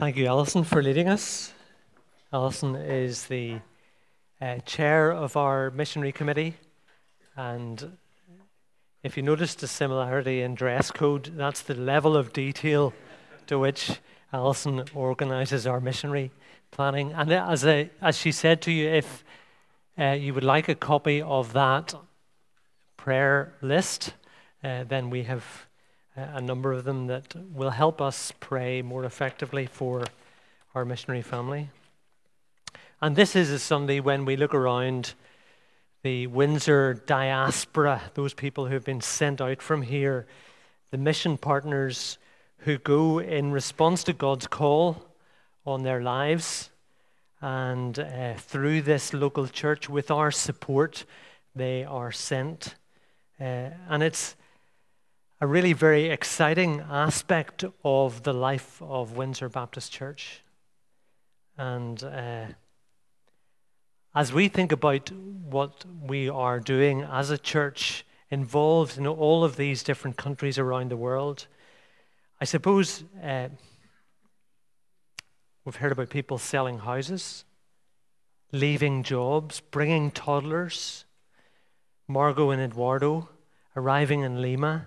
Thank you, Alison, for leading us. Alison is the chair of our missionary committee, and if you notice the similarity in dress code, that's the level of detail to which Alison organises our missionary planning. And as she said to you, if you would like a copy of that prayer list, then we have a number of them that will help us pray more effectively for our missionary family. And this is a Sunday when we look around the Windsor diaspora, those people who have been sent out from here, the mission partners who go in response to God's call on their lives, and through this local church, with our support, they are sent. And it's a really very exciting aspect of the life of Windsor Baptist Church. And as we think about what we are doing as a church involved in all of these different countries around the world, I suppose we've heard about people selling houses, leaving jobs, bringing toddlers, Margot and Eduardo arriving in Lima.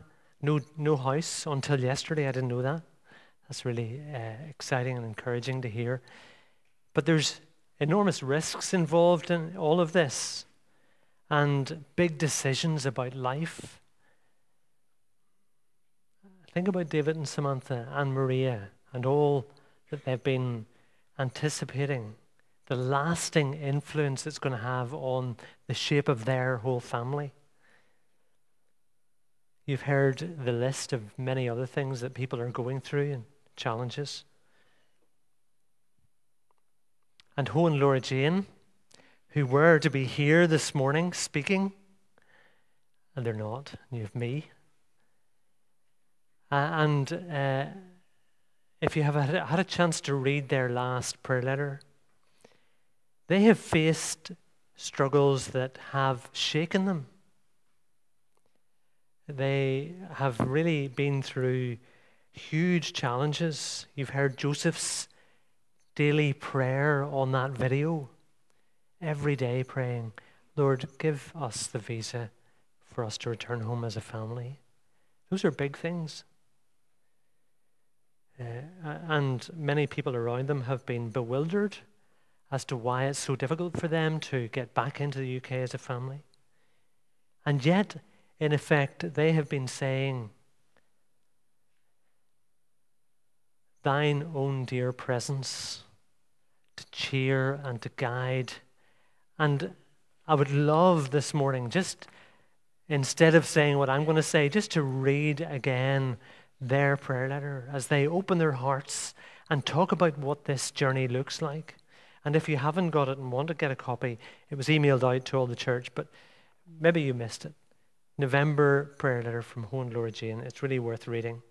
No house until yesterday. I didn't know that. That's really exciting and encouraging to hear. But there's enormous risks involved in all of this, and big decisions about life. Think about David and Samantha and Maria and all that they've been anticipating, the lasting influence it's going to have on the shape of their whole family. You've heard the list of many other things that people are going through and challenges. And Ho and Laura Jane, who were to be here this morning speaking, and they're not, and you have me. And if you have had a chance to read their last prayer letter, they have faced struggles that have shaken them. They have really been through huge challenges. You've heard Joseph's daily prayer on that video. Every day praying, Lord, give us the visa for us to return home as a family. Those are big things. And many people around them have been bewildered as to why it's so difficult for them to get back into the UK as a family. And yet, in effect, they have been saying, thine own dear presence to cheer and to guide. And I would love this morning, just instead of saying what I'm going to say, just to read again their prayer letter as they open their hearts and talk about what this journey looks like. And if you haven't got it and want to get a copy, it was emailed out to all the church, but maybe you missed it. November prayer letter from Ho and Laura Jane. It's really worth reading.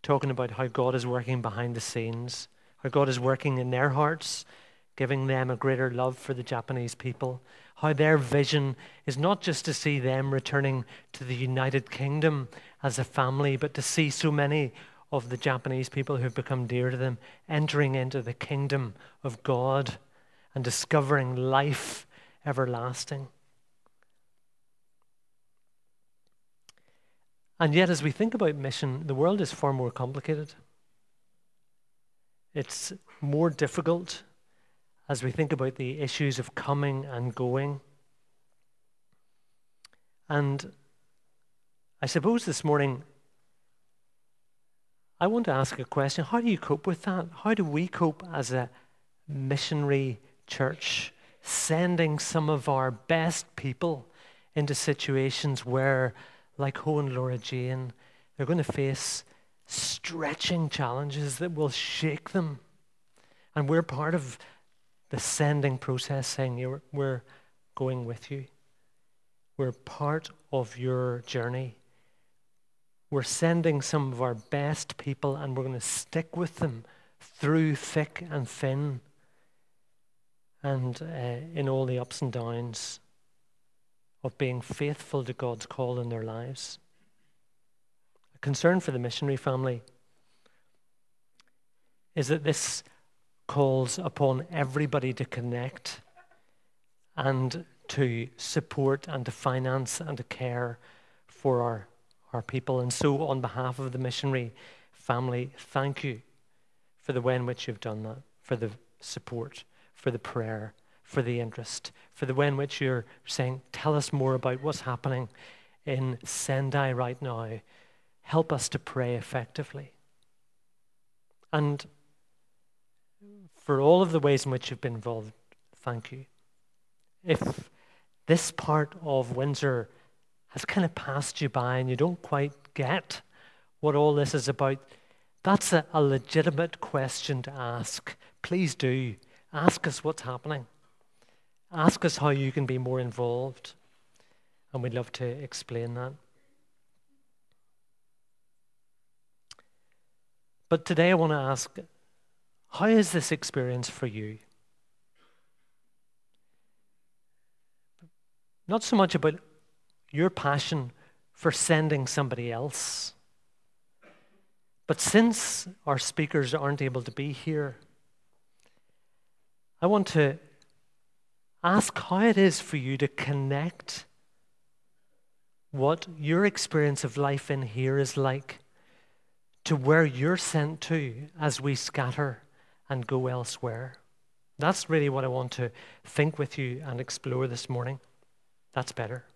Talking about how God is working behind the scenes, how God is working in their hearts, giving them a greater love for the Japanese people, how their vision is not just to see them returning to the United Kingdom as a family, but to see so many of the Japanese people who've become dear to them entering into the kingdom of God and discovering life everlasting. And yet, as we think about mission, the world is far more complicated. It's more difficult as we think about the issues of coming and going. And I suppose this morning, I want to ask a question. How do you cope with that? How do we cope as a missionary church, sending some of our best people into situations where, like Ho and Laura Jane, they're going to face stretching challenges that will shake them? And we're part of the sending process, saying, we're going with you. We're part of your journey. We're sending some of our best people, and we're going to stick with them through thick and thin, and in all the ups and downs of being faithful to God's call in their lives. A concern for the missionary family is that this calls upon everybody to connect and to support and to finance and to care for our people. And so on behalf of the missionary family, thank you for the way in which you've done that, for the support, for the prayer, for the interest, for the way in which you're saying, tell us more about what's happening in Sendai right now. Help us to pray effectively. And for all of the ways in which you've been involved, thank you. If this part of Windsor has kind of passed you by and you don't quite get what all this is about, that's a legitimate question to ask. Please do. Ask us what's happening. Ask us how you can be more involved. And we'd love to explain that. But today I want to ask, how is this experience for you? Not so much about your passion for sending somebody else, but since our speakers aren't able to be here, I want to ask how it is for you to connect what your experience of life in here is like to where you're sent to as we scatter and go elsewhere. That's really what I want to think with you and explore this morning. That's better.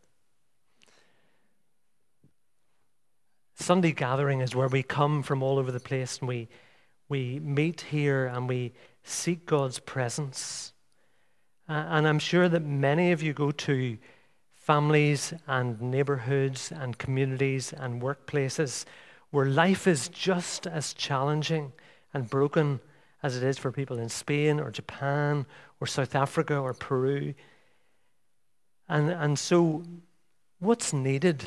Sunday gathering is where we come from all over the place and we meet here and we seek God's presence. And I'm sure that many of you go to families and neighborhoods and communities and workplaces where life is just as challenging and broken as it is for people in Spain or Japan or South Africa or Peru. And so what's needed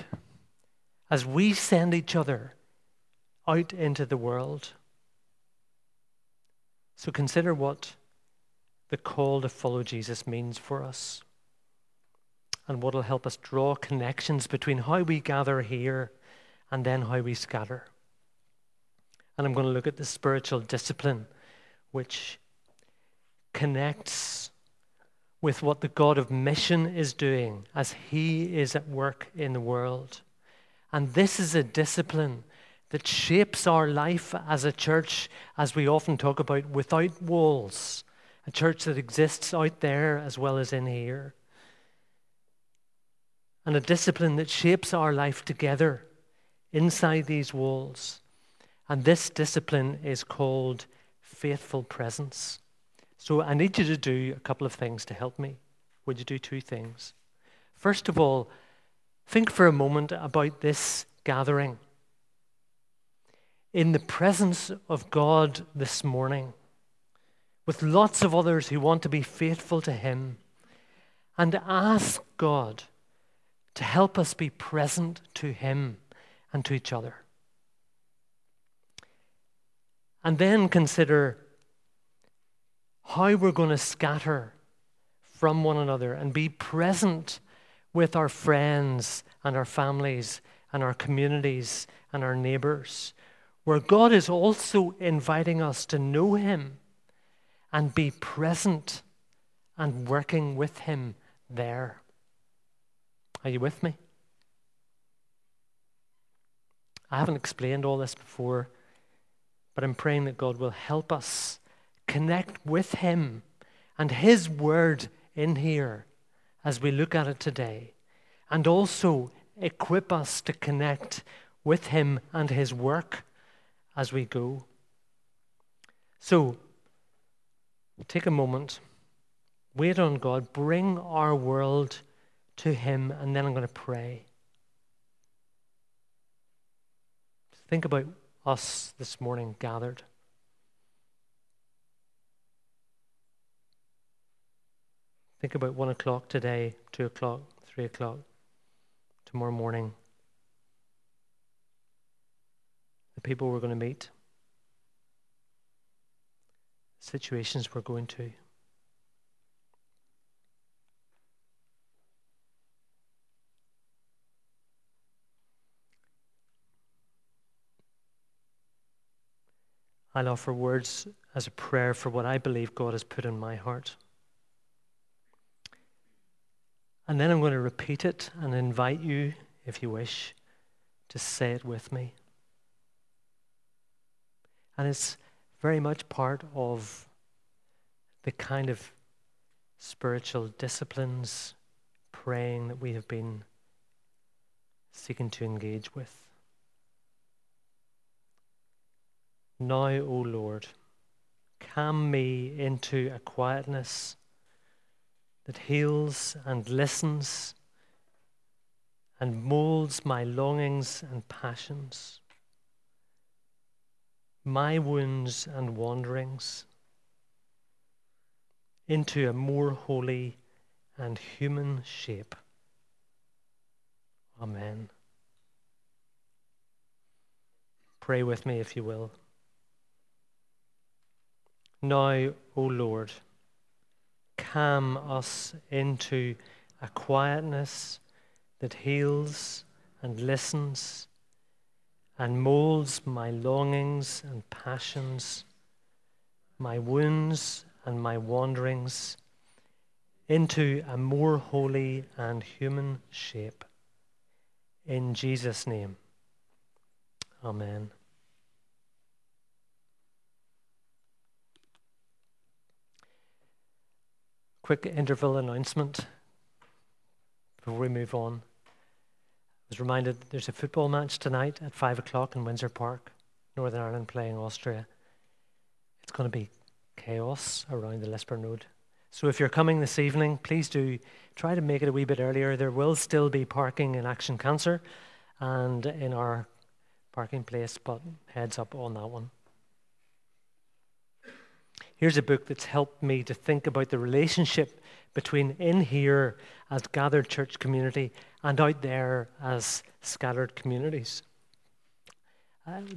as we send each other out into the world? So consider what the call to follow Jesus means for us and what will help us draw connections between how we gather here and then how we scatter. And I'm going to look at the spiritual discipline which connects with what the God of mission is doing as he is at work in the world. And this is a discipline that shapes our life as a church, as we often talk about, without walls, a church that exists out there as well as in here. And a discipline that shapes our life together inside these walls. And this discipline is called faithful presence. So I need you to do a couple of things to help me. Would you do two things? First of all, think for a moment about this gathering. In the presence of God this morning, with lots of others who want to be faithful to him, and ask God to help us be present to him and to each other. And then consider how we're going to scatter from one another and be present with our friends and our families and our communities and our neighbors, where God is also inviting us to know him and be present and working with him there. Are you with me? I haven't explained all this before, but I'm praying that God will help us connect with him and his word in here as we look at it today, and also equip us to connect with him and his work as we go. So take a moment, wait on God, bring our world to him, and then I'm going to pray. Think about us this morning gathered. Think about 1 o'clock today, 2 o'clock, 3 o'clock, tomorrow morning. The people we're going to meet. Situations we're going to. I'll offer words as a prayer for what I believe God has put in my heart. And then I'm going to repeat it and invite you, if you wish, to say it with me. And it's very much part of the kind of spiritual disciplines, praying, that we have been seeking to engage with. Now, O Lord, calm me into a quietness that heals and listens and molds my longings and passions, my wounds and wanderings, into a more holy and human shape. Amen. Pray with me if you will. Now, O Lord, calm us into a quietness that heals and listens and molds my longings and passions, my wounds and my wanderings, into a more holy and human shape. In Jesus' name, amen. Quick interval announcement before we move on. I was reminded that there's a football match tonight at 5 o'clock in Windsor Park, Northern Ireland playing Austria. It's going to be chaos around the Lesburn Road. So if you're coming this evening, please do try to make it a wee bit earlier. There will still be parking in Action Cancer and in our parking place, but heads up on that one. Here's a book that's helped me to think about the relationship between in here as gathered church community and out there as scattered communities.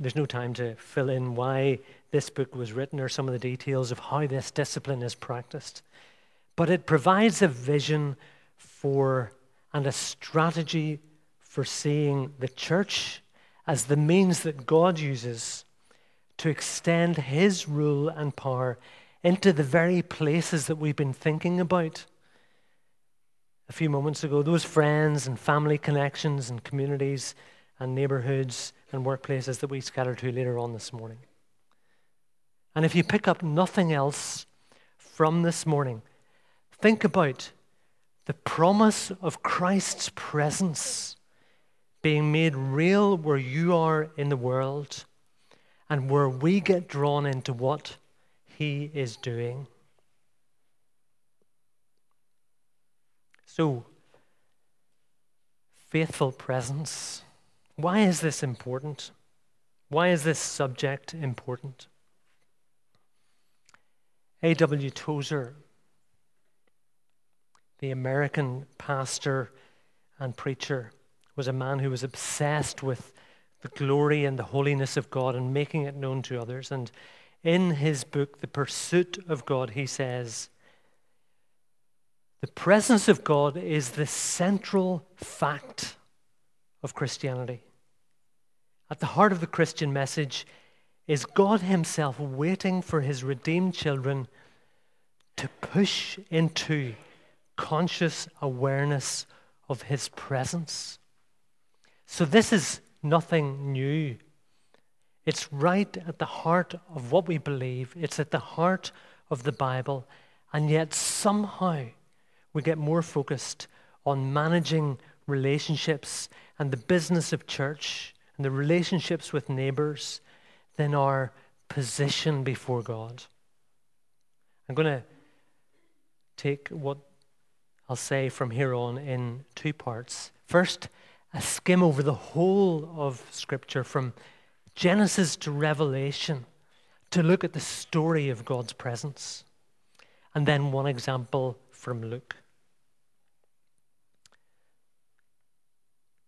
There's no time to fill in why this book was written or some of the details of how this discipline is practiced. But it provides a vision for and a strategy for seeing the church as the means that God uses to extend his rule and power into the very places that we've been thinking about a few moments ago, those friends and family connections and communities and neighborhoods and workplaces that we scatter to later on this morning. And if you pick up nothing else from this morning, think about the promise of Christ's presence being made real where you are in the world and where we get drawn into what he is doing. So, faithful presence. Why is this important? Why is this subject important? A.W. Tozer, the American pastor and preacher, was a man who was obsessed with the glory and the holiness of God and making it known to others. And in his book, The Pursuit of God, he says, the presence of God is the central fact of Christianity. At the heart of the Christian message is God himself waiting for his redeemed children to push into conscious awareness of his presence. So this is nothing new. It's right at the heart of what we believe. It's at the heart of the Bible. And yet somehow we get more focused on managing relationships and the business of church and the relationships with neighbors than our position before God. I'm going to take what I'll say from here on in two parts. First, a skim over the whole of Scripture from Genesis to Revelation to look at the story of God's presence. And then one example from Luke.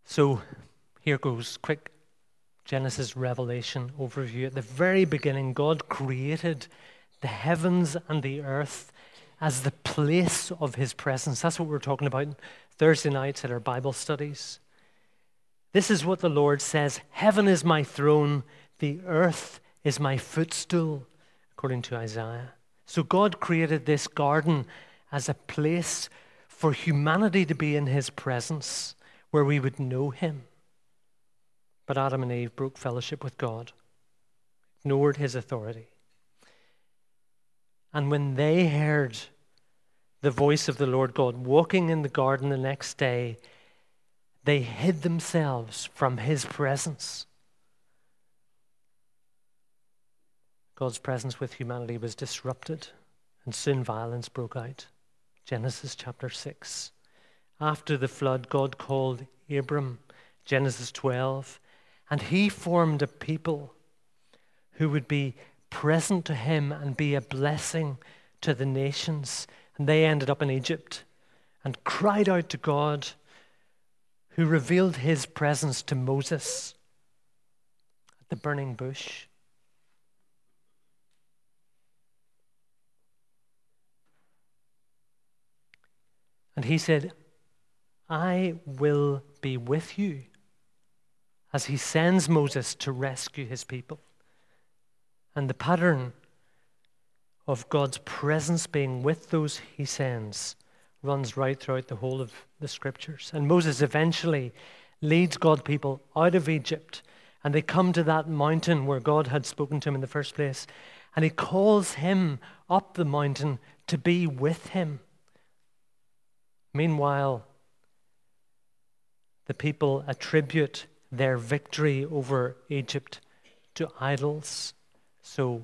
So here goes, quick Genesis Revelation overview. At the very beginning, God created the heavens and the earth as the place of his presence. That's what we're talking about Thursday nights at our Bible studies. This is what the Lord says, "Heaven is my throne, the earth is my footstool, according to Isaiah. So God created this garden as a place for humanity to be in his presence, where we would know him. But Adam and Eve broke fellowship with God, ignored his authority. And when they heard the voice of the Lord God walking in the garden the next day, they hid themselves from his presence. God's presence with humanity was disrupted, and soon violence broke out. Genesis chapter 6. After the flood, God called Abram, Genesis 12, and he formed a people who would be present to him and be a blessing to the nations. And they ended up in Egypt and cried out to God, who revealed his presence to Moses at the burning bush. And he said, I will be with you, as he sends Moses to rescue his people. And the pattern of God's presence being with those he sends runs right throughout the whole of the scriptures. And Moses eventually leads God's people out of Egypt, and they come to that mountain where God had spoken to him in the first place, and he calls him up the mountain to be with him. Meanwhile, the people attribute their victory over Egypt to idols, so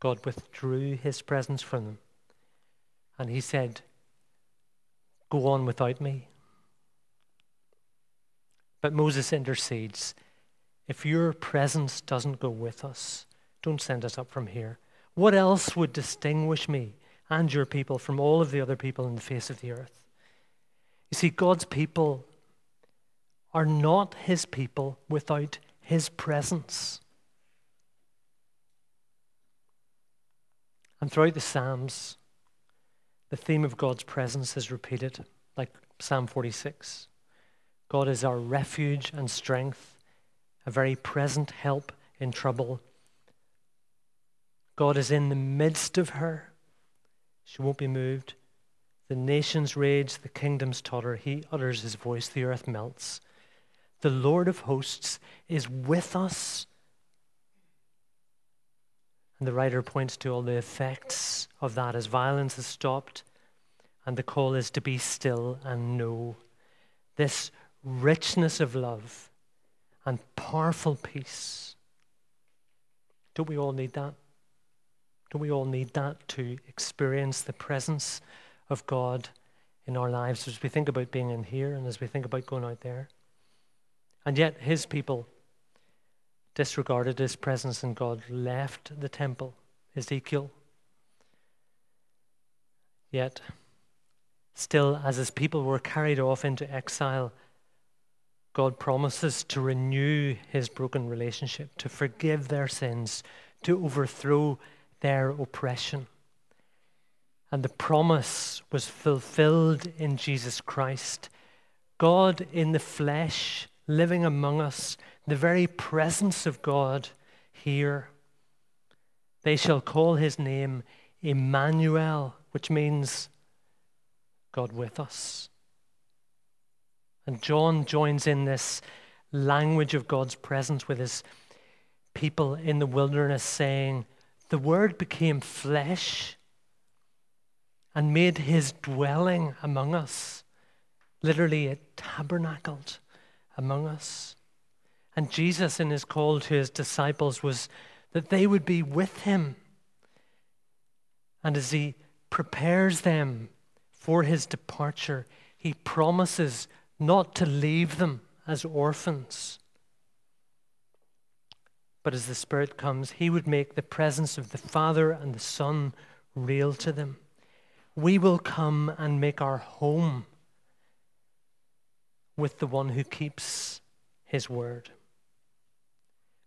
God withdrew his presence from them. And he said, go on without me. But Moses intercedes. If your presence doesn't go with us, don't send us up from here. What else would distinguish me and your people from all of the other people in the face of the earth? You see, God's people are not his people without his presence. And throughout the Psalms, the theme of God's presence is repeated, like Psalm 46. God is our refuge and strength, a very present help in trouble. God is in the midst of her. She won't be moved. The nations rage, the kingdoms totter. He utters his voice, the earth melts. The Lord of hosts is with us. And the writer points to all the effects of that as violence is stopped, and the call is to be still and know. This richness of love and powerful peace. Don't we all need that? Don't we all need that to experience the presence of God in our lives as we think about being in here and as we think about going out there? And yet his people disregarded his presence, and God left the temple, Ezekiel. Yet, still, as his people were carried off into exile, God promises to renew his broken relationship, to forgive their sins, to overthrow their oppression. And the promise was fulfilled in Jesus Christ, God in the flesh, living among us, the very presence of God here. They shall call his name Emmanuel, which means God with us. And John joins in this language of God's presence with his people in the wilderness, saying, the Word became flesh and made his dwelling among us. Literally, it tabernacled among us. And Jesus, in his call to his disciples, was that they would be with him. And as he prepares them for his departure, he promises not to leave them as orphans. But as the Spirit comes, he would make the presence of the Father and the Son real to them. We will come and make our home with the one who keeps his word.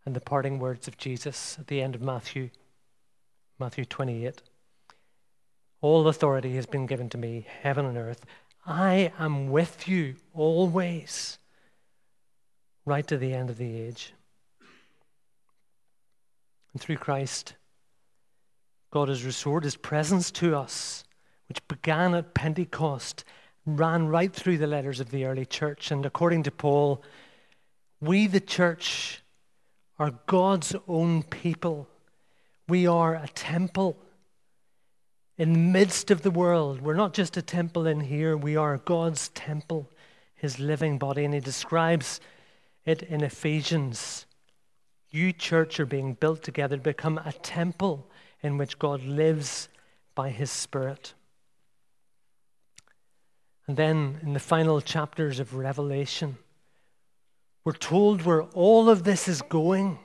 And the parting words of Jesus at the end of Matthew 28. All authority has been given to me, heaven and earth. I am with you always, right to the end of the age. And through Christ, God has restored his presence to us, which began at Pentecost, ran right through the letters of the early church. And according to Paul, we, the church, are God's own people. We are a temple in the midst of the world. We're not just a temple in here. We are God's temple, his living body. And he describes it in Ephesians. You, church, are being built together to become a temple in which God lives by his Spirit. And then in the final chapters of Revelation, we're told where all of this is going.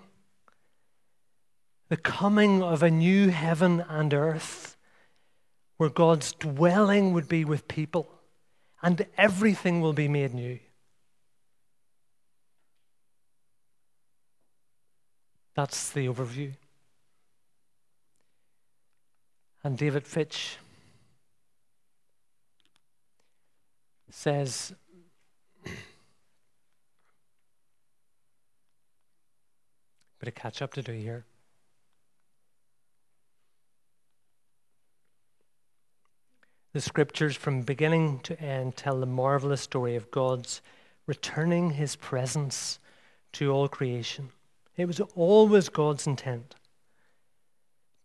The coming of a new heaven and earth, where God's dwelling would be with people, and everything will be made new. That's the overview. And David Fitch says, bit of catch up to do here. The scriptures from beginning to end tell the marvelous story of God's returning his presence to all creation. It was always God's intent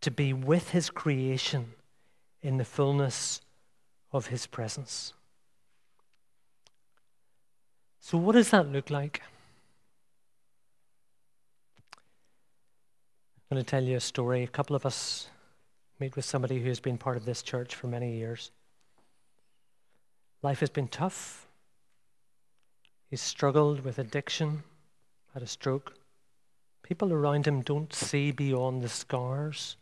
to be with his creation in the fullness of his presence. So what does that look like? I'm going to tell you a story. A couple of us meet with somebody who's been part of this church for many years. Life has been tough. He's struggled with addiction, had a stroke. People around him don't see beyond the scars.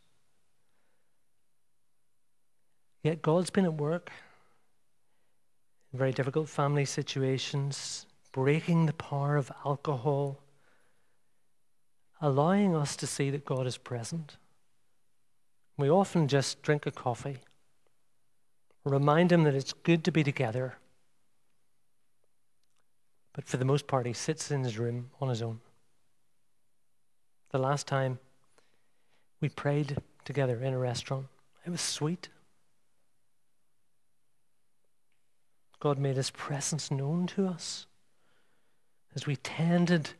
Yet God's been at work. Very difficult family situations, breaking the power of alcohol, allowing us to see that God is present. We often just drink a coffee, remind him that it's good to be together, but for the most part, he sits in his room on his own. The last time we prayed together in a restaurant, it was sweet. God made his presence known to us as we tended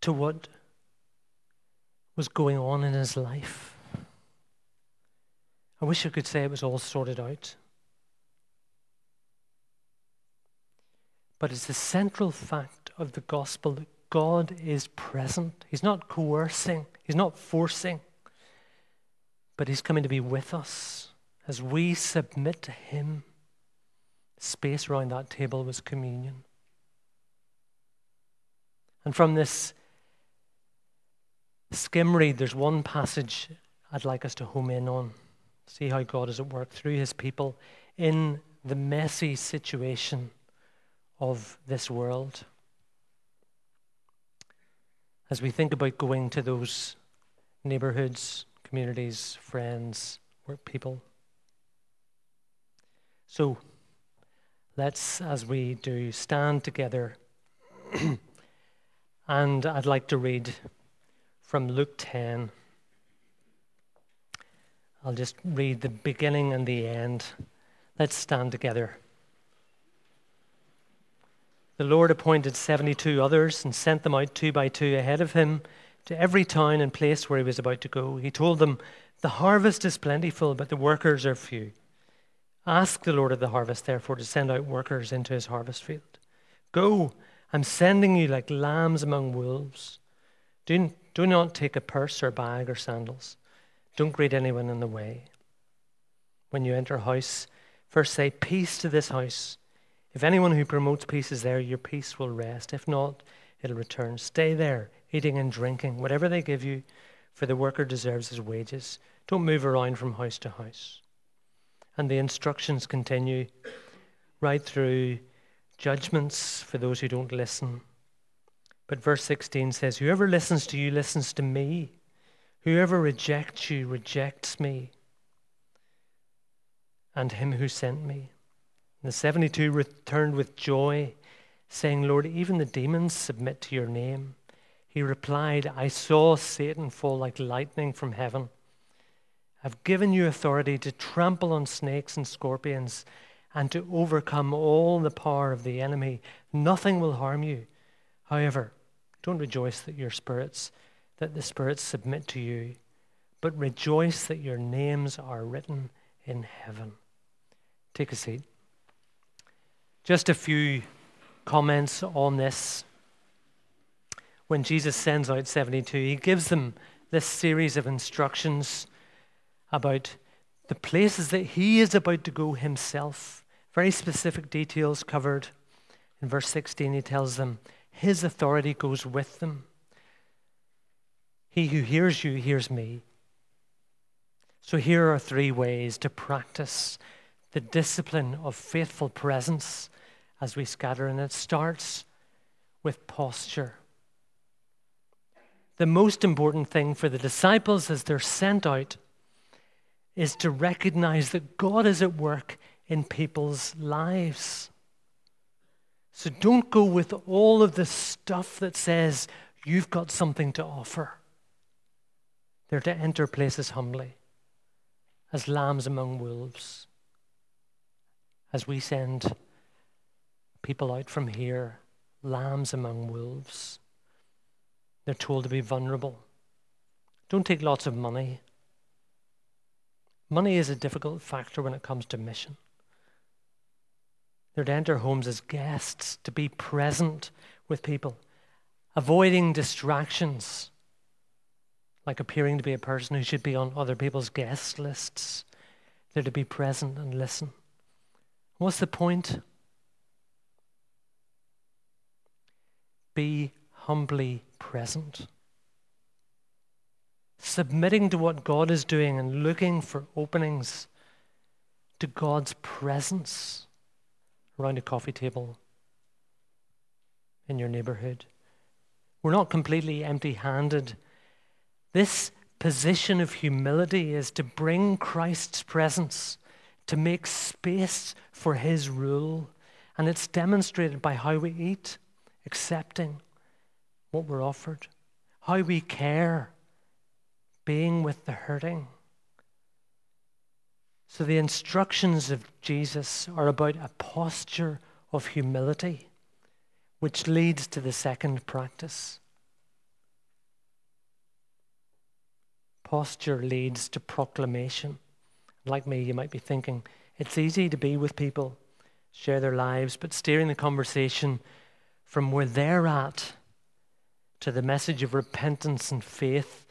to what was going on in his life. I wish I could say it was all sorted out. But it's the central fact of the gospel that God is present. He's not coercing, he's not forcing, but he's coming to be with us as we submit to him. Space around that table was communion. And from this skim read, there's one passage I'd like us to home in on. See how God is at work through his people in the messy situation of this world. As we think about going to those neighborhoods, communities, friends, work people. So, let's, as we do, stand together. And I'd like to read from Luke 10. I'll just read the beginning and the end. Let's stand together. The Lord appointed 72 others and sent them out 2 by 2 ahead of him to every town and place where he was about to go. He told them, "The harvest is plentiful, but the workers are few. Ask the Lord of the harvest, therefore, to send out workers into his harvest field. Go, I'm sending you like lambs among wolves. Do not take a purse or bag or sandals. Don't greet anyone on the way. When you enter a house, first say, 'Peace to this house.' If anyone who promotes peace is there, your peace will rest. If not, it'll return. Stay there, eating and drinking, whatever they give you, for the worker deserves his wages. Don't move around from house to house." And the instructions continue right through judgments for those who don't listen. But verse 16 says, "Whoever listens to you listens to me. Whoever rejects you rejects me and him who sent me." And the 72 returned with joy, saying, "Lord, even the demons submit to your name." He replied, I saw Satan fall like lightning from heaven. I've given you authority to trample on snakes and scorpions and to overcome all the power of the enemy. Nothing will harm you. However, don't rejoice that the spirits submit to you, but rejoice that your names are written in heaven. Take a seat. Just a few comments on this. When Jesus sends out 72, he gives them this series of instructions about the places that he is about to go himself. Very specific details covered. In verse 16, he tells them, his authority goes with them. He who hears you hears me. So here are three ways to practice the discipline of faithful presence as we scatter. And it starts with posture. The most important thing for the disciples as they're sent out is to recognize that God is at work in people's lives. So don't go with all of the stuff that says you've got something to offer. They're to enter places humbly, as lambs among wolves. As we send people out from here, lambs among wolves, they're told to be vulnerable. Don't take lots of money. Money is a difficult factor when it comes to mission. They're to enter homes as guests, to be present with people, avoiding distractions, like appearing to be a person who should be on other people's guest lists. They're to be present and listen. What's the point? Be humbly present. Submitting to what God is doing and looking for openings to God's presence around a coffee table in your neighborhood. We're not completely empty-handed. This position of humility is to bring Christ's presence, to make space for his rule, and it's demonstrated by how we eat, accepting what we're offered, how we care, being with the hurting. So the instructions of Jesus are about a posture of humility, which leads to the second practice. Posture leads to proclamation. Like me, you might be thinking, it's easy to be with people, share their lives, but steering the conversation from where they're at to the message of repentance and faith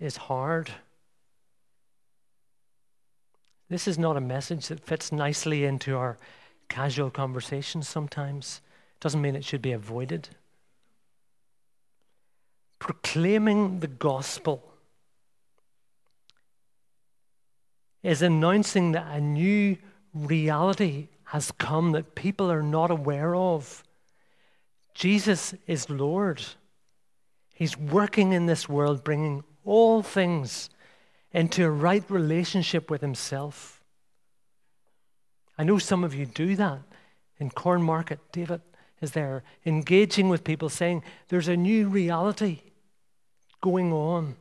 is hard. This is not a message that fits nicely into our casual conversations sometimes. Doesn't mean it should be avoided. Proclaiming the gospel is announcing that a new reality has come that people are not aware of. Jesus is Lord. He's working in this world, bringing all things into a right relationship with himself. I know some of you do that. In Cornmarket, David is there, engaging with people, saying there's a new reality going on.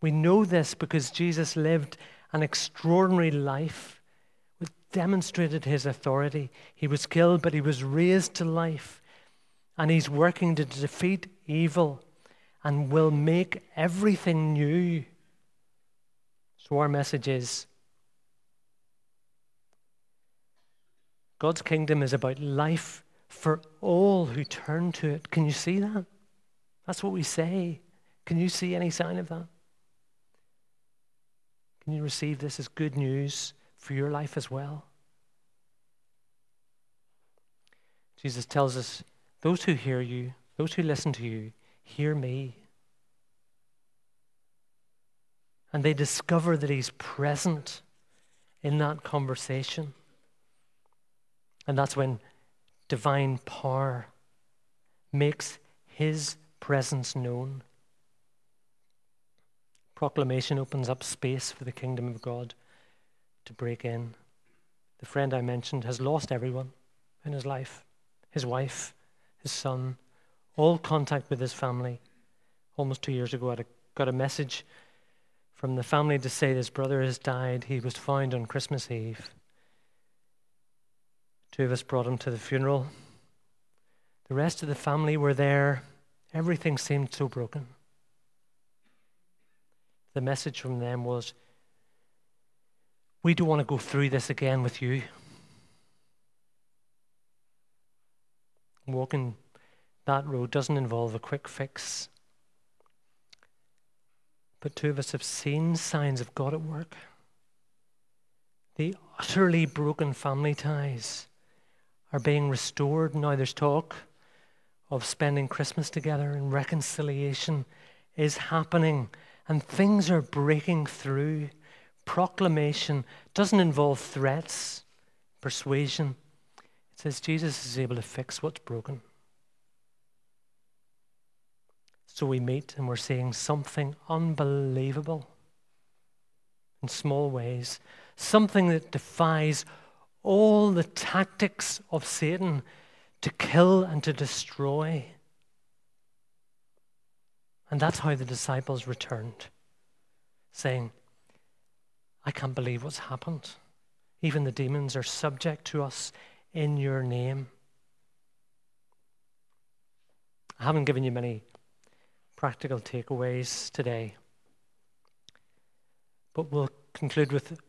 We know this because Jesus lived an extraordinary life, which demonstrated his authority. He was killed, but he was raised to life. And he's working to defeat evil and will make everything new. So our message is, God's kingdom is about life for all who turn to it. Can you see that? That's what we say. Can you see any sign of that? Can you receive this as good news for your life as well? Jesus tells us, those who hear you, those who listen to you, hear me. And they discover that he's present in that conversation. And that's when divine power makes his presence known. Proclamation opens up space for the kingdom of God to break in. The friend I mentioned has lost everyone in his life, his wife, his son, all contact with his family, almost 2 years ago, I got a message from the family to say his brother has died. He was found on Christmas Eve. Two of us brought him to the funeral. The rest of the family were there. Everything seemed so broken. The message from them was, we don't want to go through this again with you. Walking that road doesn't involve a quick fix. But two of us have seen signs of God at work. The utterly broken family ties are being restored. Now there's talk of spending Christmas together, and reconciliation is happening, and things are breaking through. Proclamation doesn't involve threats, persuasion. It says Jesus is able to fix what's broken. So we meet and we're seeing something unbelievable in small ways, something that defies all the tactics of Satan to kill and to destroy. And that's how the disciples returned, saying, I can't believe what's happened. Even the demons are subject to us in your name. I haven't given you many practical takeaways today, but we'll conclude with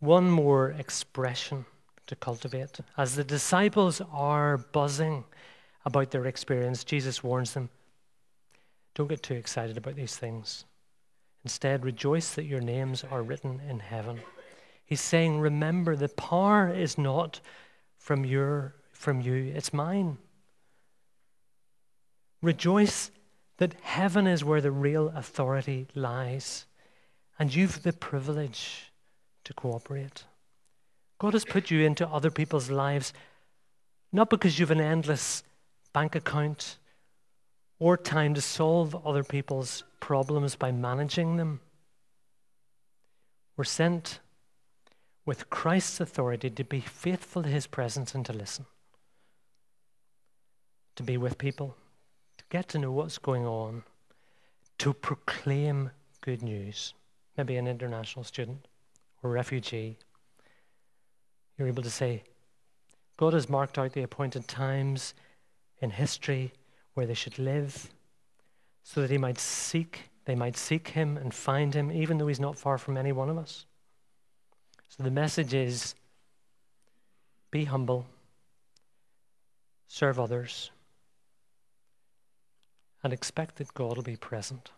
one more expression to cultivate. As the disciples are buzzing about their experience, Jesus warns them, don't get too excited about these things. Instead, rejoice that your names are written in heaven. He's saying, remember, the power is not from you, it's mine. Rejoice that heaven is where the real authority lies, and you've the privilege to cooperate. God has put you into other people's lives, not because you've an endless bank account or time to solve other people's problems by managing them. We're sent with Christ's authority to be faithful to his presence and to listen, to be with people, to get to know what's going on, to proclaim good news. Maybe an international student or refugee. You're able to say, God has marked out the appointed times in history where they should live, so that they might seek him and find him, even though he's not far from any one of us. So the message is, be humble, serve others, and expect that God will be present.